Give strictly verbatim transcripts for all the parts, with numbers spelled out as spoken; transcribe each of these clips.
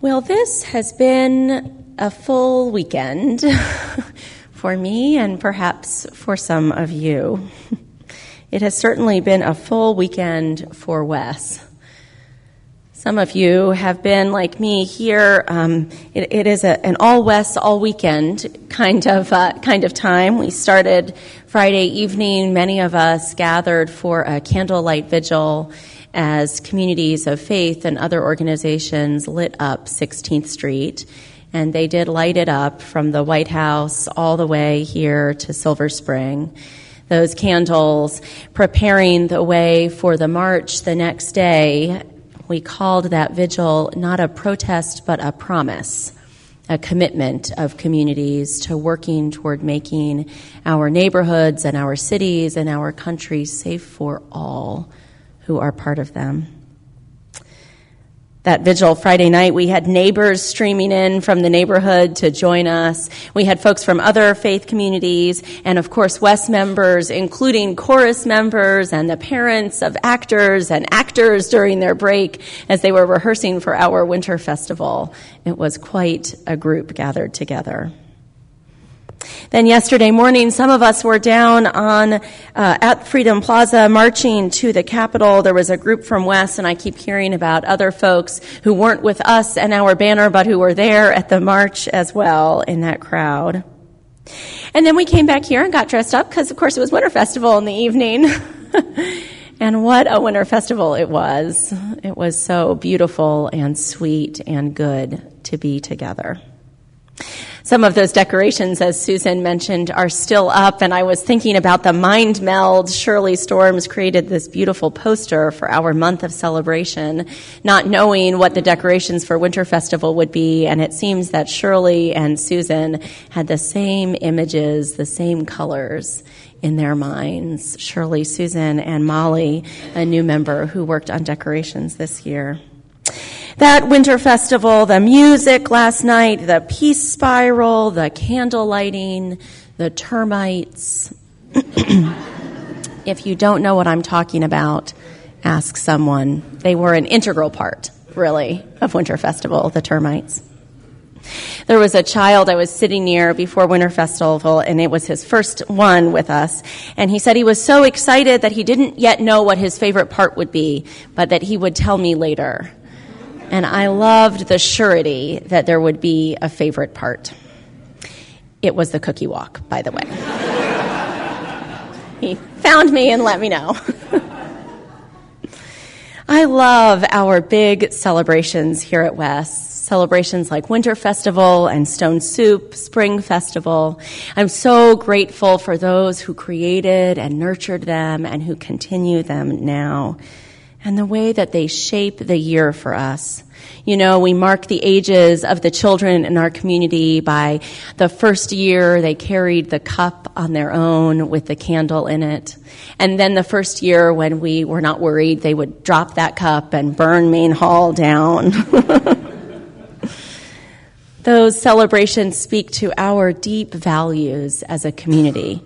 Well, this has been a full weekend for me and perhaps for some of you. It has certainly been a full weekend for Wes. Some of you have been like me here. Um, it, it is a, an all Wes, all weekend kind of uh, kind of time. We started Friday evening. Many of us gathered for a candlelight vigil as communities of faith and other organizations lit up sixteenth Street. And they did light it up from the White House all the way here to Silver Spring. Those candles preparing the way for the march the next day. We called that vigil not a protest but a promise, a commitment of communities to working toward making our neighborhoods and our cities and our countries safe for all who are part of them. That vigil Friday night, we had neighbors streaming in from the neighborhood to join us. We had folks from other faith communities and, of course, Wes members, including chorus members and the parents of actors and actors during their break as they were rehearsing for our Winter Festival. It was quite a group gathered together. Then yesterday morning, some of us were down on uh, at Freedom Plaza marching to the Capitol. There was a group from Wes, and I keep hearing about other folks who weren't with us and our banner, but who were there at the march as well in that crowd. And then we came back here and got dressed up because, of course, it was Winter Festival in the evening. And what a Winter Festival it was. It was so beautiful and sweet and good to be together. Some of those decorations, as Susan mentioned, are still up, and I was thinking about the mind meld. Shirley Storms created this beautiful poster for our month of celebration, not knowing what the decorations for Winter Festival would be, and it seems that Shirley and Susan had the same images, the same colors in their minds. Shirley, Susan, and Molly, a new member who worked on decorations this year. That Winter Festival, the music last night, the peace spiral, the candle lighting, the termites. If you don't know what I'm talking about, ask someone. They were an integral part, really, of Winter Festival, the termites. There was a child I was sitting near before Winter Festival, and it was his first one with us. And he said he was so excited that he didn't yet know what his favorite part would be, but that he would tell me later. And I loved the surety that there would be a favorite part. It was the cookie walk, by the way. He found me and let me know. I love our big celebrations here at Wes. Celebrations like Winter Festival and Stone Soup, Spring Festival. I'm so grateful for those who created and nurtured them and who continue them now, and the way that they shape the year for us. You know, we mark the ages of the children in our community by the first year they carried the cup on their own with the candle in it. And then the first year when we were not worried, they would drop that cup and burn Main Hall down. Those celebrations speak to our deep values as a community,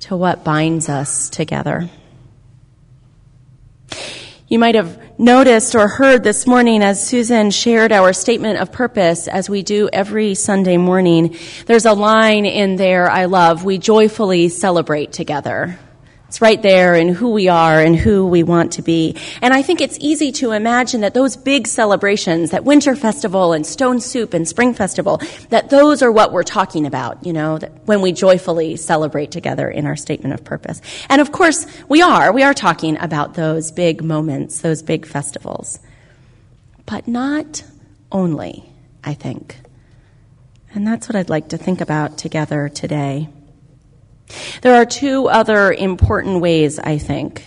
to what binds us together. You might have noticed or heard this morning as Susan shared our statement of purpose, as we do every Sunday morning, there's a line in there I love: we joyfully celebrate together. It's right there in who we are and who we want to be. And I think it's easy to imagine that those big celebrations, that Winter Festival and Stone Soup and Spring Festival, that those are what we're talking about, you know, that when we joyfully celebrate together in our statement of purpose. And of course, we are. We are talking about those big moments, those big festivals. But not only, I think. And that's what I'd like to think about together today. There are two other important ways, I think,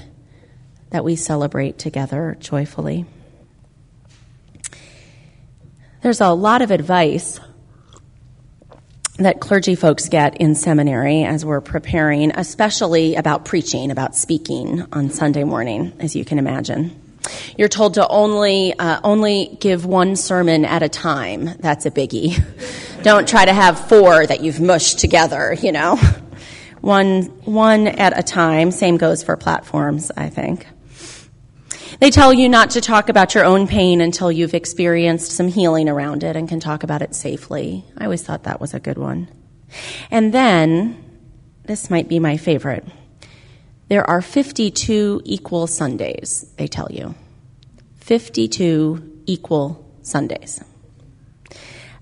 that we celebrate together joyfully. There's a lot of advice that clergy folks get in seminary as we're preparing, especially about preaching, about speaking on Sunday morning, as you can imagine. You're told to only uh, only give one sermon at a time. That's a biggie. Don't try to have four that you've mushed together, you know. One one at a time. Same goes for platforms, I think. They tell you not to talk about your own pain until you've experienced some healing around it and can talk about it safely. I always thought that was a good one. And then, this might be my favorite, there are fifty-two equal Sundays, they tell you. fifty-two equal Sundays.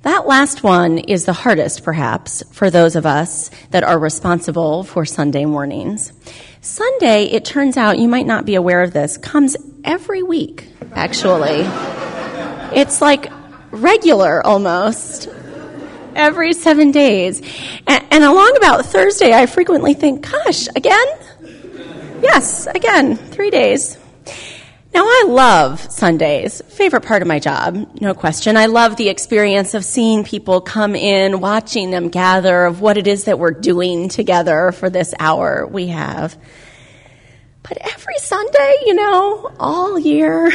That last one is the hardest, perhaps, for those of us that are responsible for Sunday mornings. Sunday, it turns out, you might not be aware of this, comes every week, actually. It's like regular, almost, every seven days. And, and along about Thursday, I frequently think, gosh, again? Yes, again, three days. Now, I love Sundays, favorite part of my job, no question. I love the experience of seeing people come in, watching them gather, of what it is that we're doing together for this hour we have. But every Sunday, you know, all year,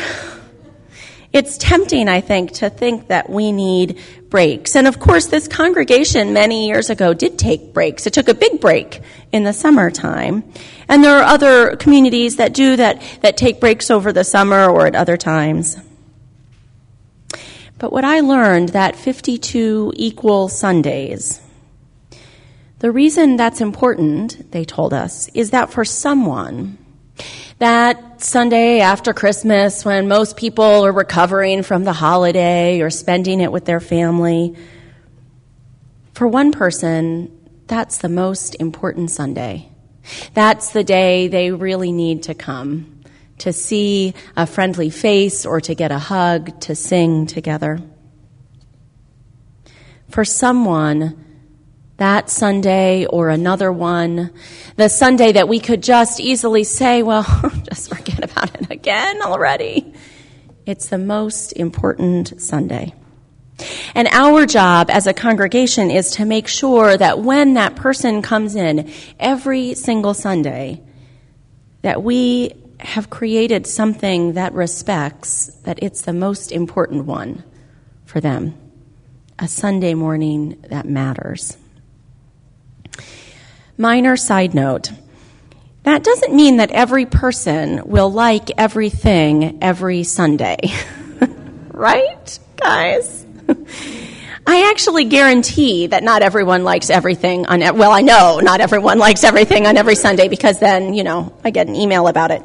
it's tempting, I think, to think that we need breaks. And, of course, this congregation many years ago did take breaks. It took a big break in the summertime. And there are other communities that do that, that take breaks over the summer or at other times. But what I learned, that fifty-two equal Sundays, the reason that's important, they told us, is that for someone, that Sunday after Christmas when most people are recovering from the holiday or spending it with their family, for one person, that's the most important Sunday. That's the day they really need to come, to see a friendly face or to get a hug, to sing together. For someone, that Sunday or another one, the Sunday that we could just easily say, well, just forget about it again already, it's the most important Sunday. And our job as a congregation is to make sure that when that person comes in every single Sunday, that we have created something that respects that it's the most important one for them, a Sunday morning that matters. Minor side note, that doesn't mean that every person will like everything every Sunday, right, guys? I actually guarantee that not everyone likes everything on, well, I know not everyone likes everything on every Sunday because then, you know, I get an email about it.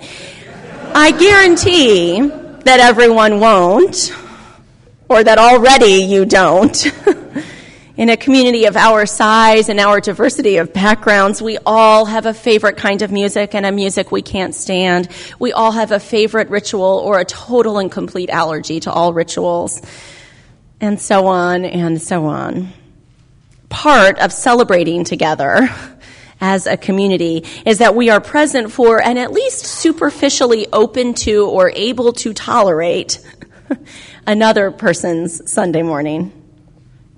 I guarantee that everyone won't, or that already you don't. In a community of our size and our diversity of backgrounds, we all have a favorite kind of music and a music we can't stand. We all have a favorite ritual or a total and complete allergy to all rituals. And so on and so on. Part of celebrating together as a community is that we are present for and at least superficially open to or able to tolerate another person's Sunday morning,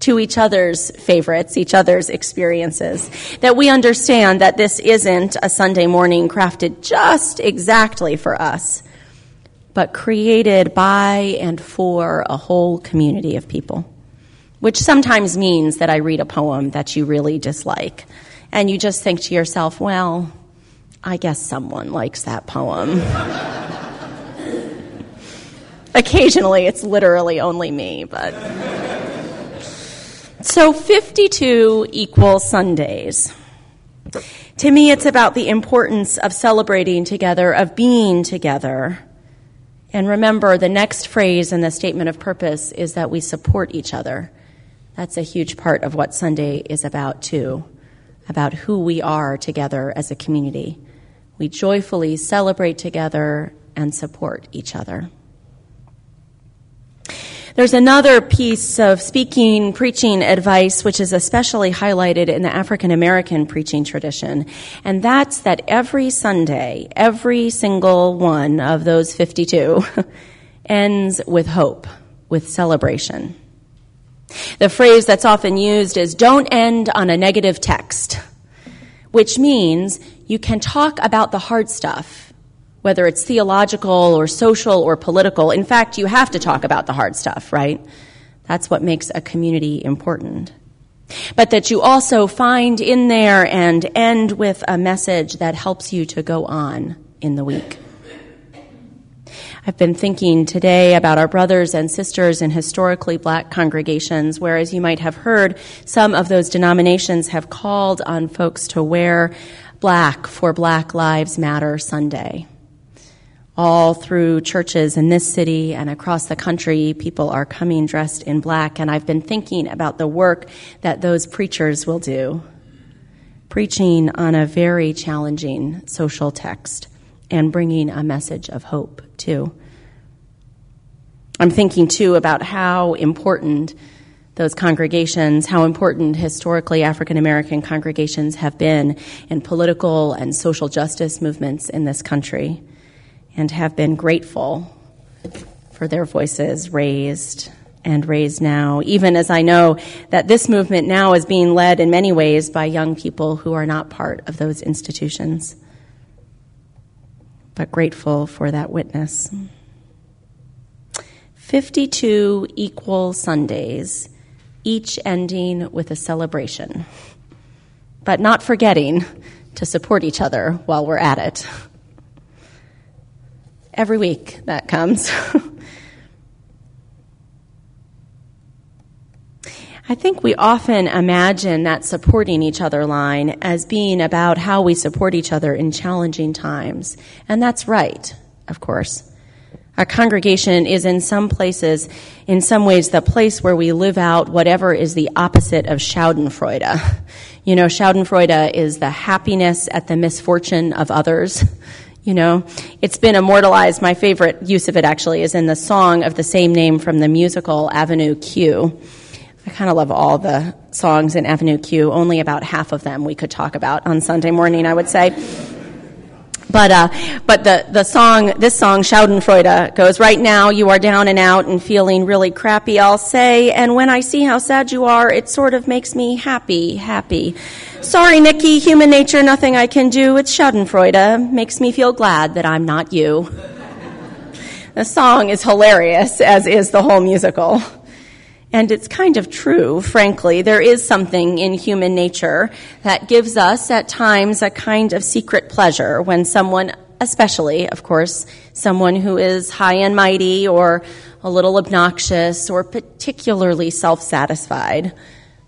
to each other's favorites, each other's experiences, that we understand that this isn't a Sunday morning crafted just exactly for us, but created by and for a whole community of people, which sometimes means that I read a poem that you really dislike, and you just think to yourself, well, I guess someone likes that poem. Occasionally, it's literally only me, but... So fifty-two equal Sundays. To me, it's about the importance of celebrating together, of being together. And remember, the next phrase in the statement of purpose is that we support each other. That's a huge part of what Sunday is about, too, about who we are together as a community. We joyfully celebrate together and support each other. There's another piece of speaking, preaching advice, which is especially highlighted in the African-American preaching tradition, and that's that every Sunday, every single one of those fifty-two ends with hope, with celebration. The phrase that's often used is, don't end on a negative text, which means you can talk about the hard stuff, whether it's theological or social or political. In fact, you have to talk about the hard stuff, right? That's what makes a community important. But that you also find in there and end with a message that helps you to go on in the week. I've been thinking today about our brothers and sisters in historically black congregations, where, as you might have heard, some of those denominations have called on folks to wear black for Black Lives Matter Sunday. All through churches in this city and across the country, people are coming dressed in black, and I've been thinking about the work that those preachers will do, preaching on a very challenging social text and bringing a message of hope, too. I'm thinking, too, about how important those congregations, how important historically African-American congregations have been in political and social justice movements in this country, and have been grateful for their voices raised and raised now, even as I know that this movement now is being led in many ways by young people who are not part of those institutions, but grateful for that witness. fifty-two equal Sundays, each ending with a celebration, but not forgetting to support each other while we're at it. Every week that comes. I think we often imagine that supporting each other line as being about how we support each other in challenging times. And that's right, of course. Our congregation is in some places, in some ways, the place where we live out whatever is the opposite of Schadenfreude. You know, Schadenfreude is the happiness at the misfortune of others. You know, it's been immortalized. My favorite use of it, actually, is in the song of the same name from the musical Avenue Q. I kind of love all the songs in Avenue Q. Only about half of them we could talk about on Sunday morning, I would say. But uh, but the, the song, this song, Schadenfreude, goes, right now you are down and out and feeling really crappy, I'll say. And when I see how sad you are, it sort of makes me happy, happy. Sorry, Nikki, human nature, nothing I can do. It's Schadenfreude, makes me feel glad that I'm not you. The song is hilarious, as is the whole musical. And it's kind of true, frankly. There is something in human nature that gives us at times a kind of secret pleasure when someone, especially, of course, someone who is high and mighty or a little obnoxious or particularly self-satisfied,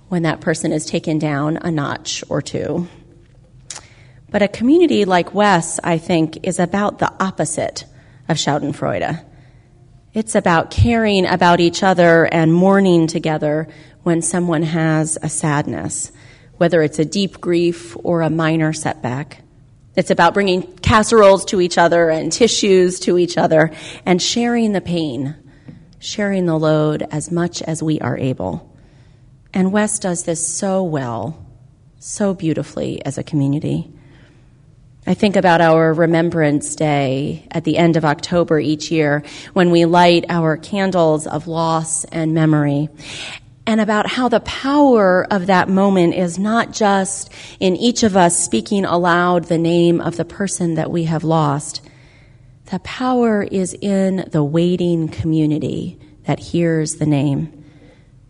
when that person is taken down a notch or two. But a community like Wes, I think, is about the opposite of Schadenfreude. It's about caring about each other and mourning together when someone has a sadness, whether it's a deep grief or a minor setback. It's about bringing casseroles to each other and tissues to each other and sharing the pain, sharing the load as much as we are able. And Wes does this so well, so beautifully as a community. I think about our Remembrance Day at the end of October each year, when we light our candles of loss and memory, and about how the power of that moment is not just in each of us speaking aloud the name of the person that we have lost. The power is in the waiting community that hears the name.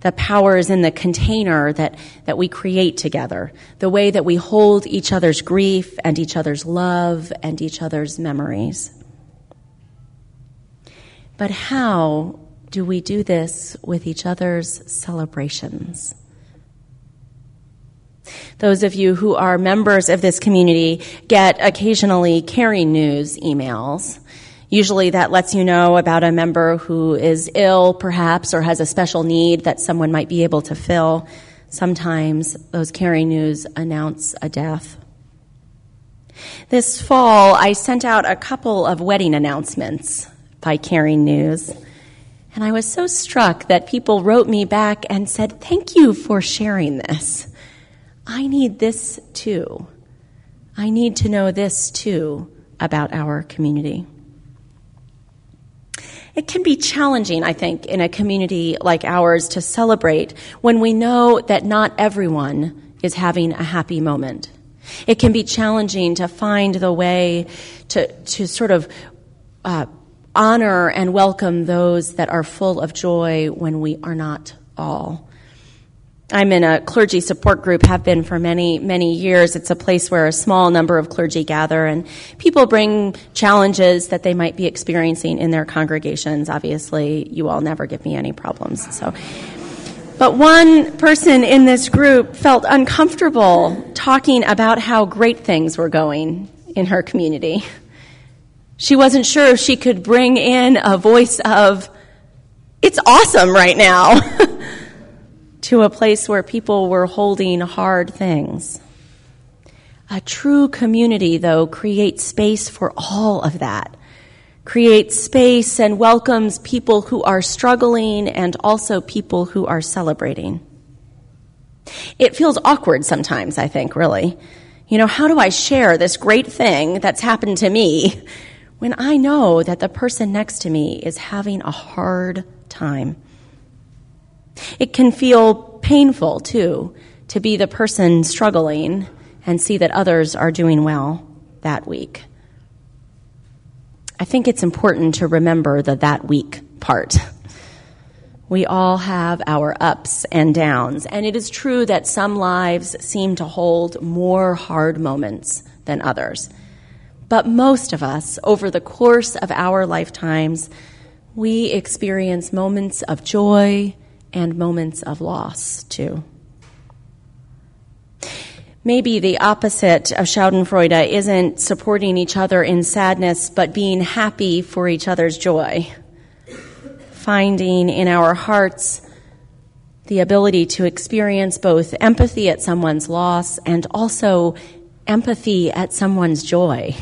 The power is in the container that, that we create together, the way that we hold each other's grief and each other's love and each other's memories. But how do we do this with each other's celebrations? Those of you who are members of this community get occasionally caring news emails. Usually that lets you know about a member who is ill, perhaps, or has a special need that someone might be able to fill. Sometimes those caring news announce a death. This fall, I sent out a couple of wedding announcements by caring news, and I was so struck that people wrote me back and said, "Thank you for sharing this. I need this, too. I need to know this, too, about our community." It can be challenging, I think, in a community like ours to celebrate when we know that not everyone is having a happy moment. It can be challenging to find the way to to sort of uh, honor and welcome those that are full of joy when we are not all. I'm in a clergy support group, have been for many, many years. It's a place where a small number of clergy gather, and people bring challenges that they might be experiencing in their congregations. Obviously, you all never give me any problems. So, but one person in this group felt uncomfortable talking about how great things were going in her community. She wasn't sure if she could bring in a voice of, it's awesome right now, to a place where people were holding hard things. A true community, though, creates space for all of that, creates space and welcomes people who are struggling and also people who are celebrating. It feels awkward sometimes, I think, really. You know, how do I share this great thing that's happened to me when I know that the person next to me is having a hard time? It can feel painful, too, to be the person struggling and see that others are doing well that week. I think it's important to remember the that week part. We all have our ups and downs, and it is true that some lives seem to hold more hard moments than others. But most of us, over the course of our lifetimes, we experience moments of joy and moments of loss, too. Maybe the opposite of Schadenfreude isn't supporting each other in sadness, but being happy for each other's joy. Finding in our hearts the ability to experience both empathy at someone's loss and also empathy at someone's joy.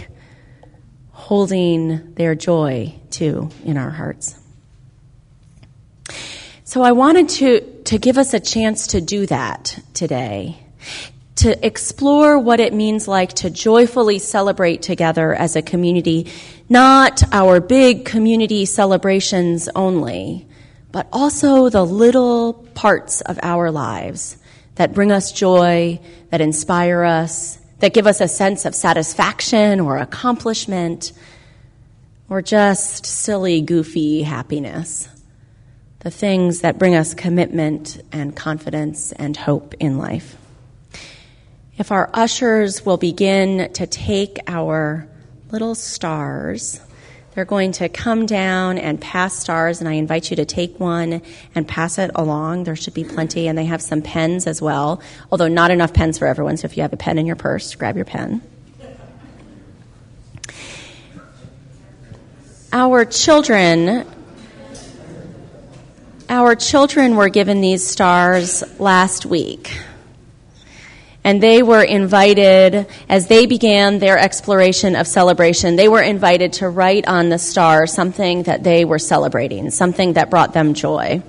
Holding their joy, too, in our hearts. So I wanted to, to give us a chance to do that today, to explore what it means like to joyfully celebrate together as a community, not our big community celebrations only, but also the little parts of our lives that bring us joy, that inspire us, that give us a sense of satisfaction or accomplishment, or just silly, goofy happiness. The things that bring us commitment and confidence and hope in life. If our ushers will begin to take our little stars, they're going to come down and pass stars, and I invite you to take one and pass it along. There should be plenty, and they have some pens as well, although not enough pens for everyone, so if you have a pen in your purse, grab your pen. Our children... Our children were given these stars last week, and they were invited, as they began their exploration of celebration, they were invited to write on the star something that they were celebrating, something that brought them joy.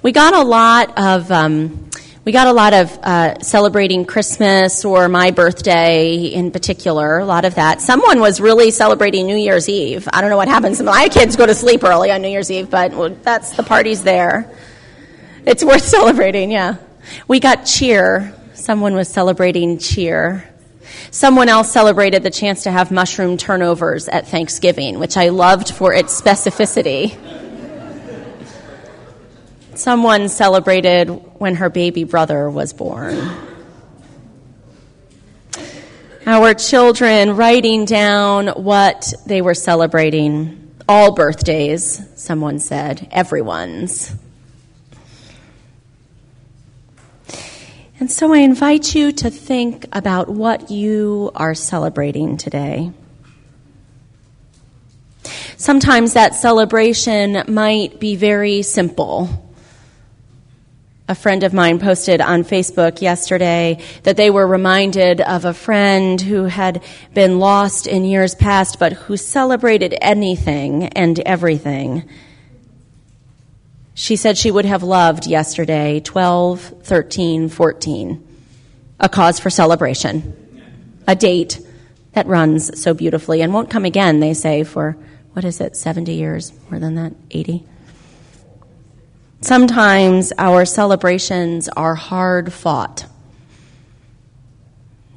We got a lot of um, we got a lot of uh, celebrating Christmas or my birthday in particular, a lot of that. Someone was really celebrating New Year's Eve. I don't know what happens. My kids go to sleep early on New Year's Eve, but that's the party's there. It's worth celebrating, yeah. We got cheer. Someone was celebrating cheer. Someone else celebrated the chance to have mushroom turnovers at Thanksgiving, which I loved for its specificity. Someone celebrated when her baby brother was born. Our children writing down what they were celebrating. All birthdays, someone said, everyone's. And so I invite you to think about what you are celebrating today. Sometimes that celebration might be very simple. A friend of mine posted on Facebook yesterday that they were reminded of a friend who had been lost in years past, but who celebrated anything and everything. She said she would have loved yesterday, twelve, thirteen, fourteen, a cause for celebration, a date that runs so beautifully and won't come again, they say, for, what is it, seventy years, more than that, eighty? Sometimes our celebrations are hard fought.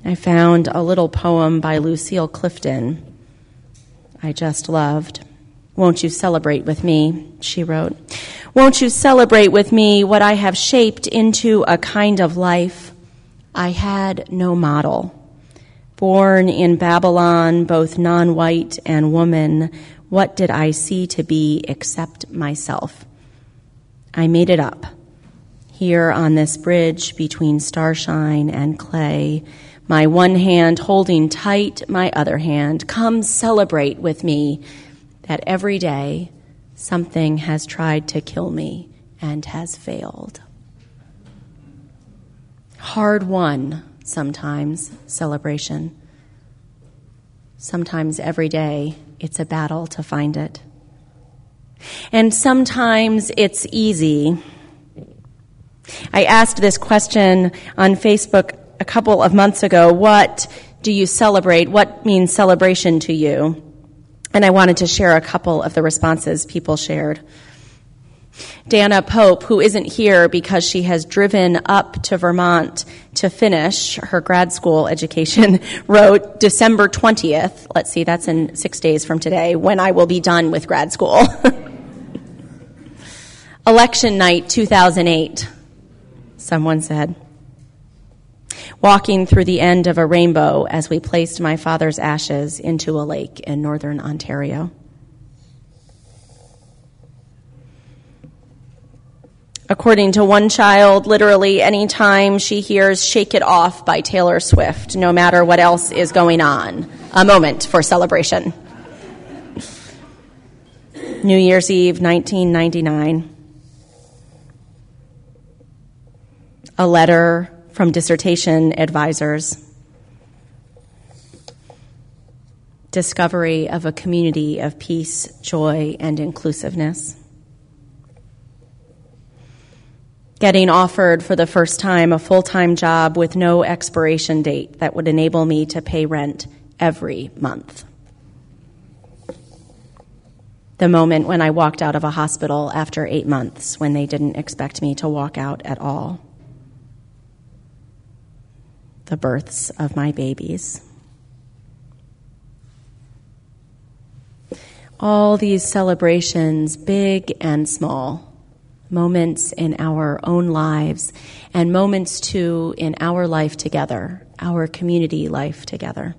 I found a little poem by Lucille Clifton I just loved. Won't you celebrate with me, she wrote. Won't you celebrate with me what I have shaped into a kind of life? I had no model. Born in Babylon, both non-white and woman, what did I see to be except myself? I made it up. Here on this bridge between starshine and clay, my one hand holding tight my other hand, come celebrate with me that every day something has tried to kill me and has failed. Hard won, sometimes, celebration. Sometimes every day it's a battle to find it. And sometimes it's easy. I asked this question on Facebook a couple of months ago, what do you celebrate? What means celebration to you? And I wanted to share a couple of the responses people shared. Dana Pope, who isn't here because she has driven up to Vermont to finish her grad school education, wrote December twentieth, let's see, that's in six days from today, when I will be done with grad school. Election night two thousand eight, someone said. Walking through the end of a rainbow as we placed my father's ashes into a lake in northern Ontario. According to one child, literally any time she hears Shake It Off by Taylor Swift, no matter what else is going on, a moment for celebration. New Year's Eve, nineteen ninety-nine. A letter from dissertation advisors. Discovery of a community of peace, joy, and inclusiveness. Getting offered for the first time a full-time job with no expiration date that would enable me to pay rent every month. The moment when I walked out of a hospital after eight months when they didn't expect me to walk out at all. The births of my babies. All these celebrations, big and small, moments in our own lives, and moments too in our life together, our community life together.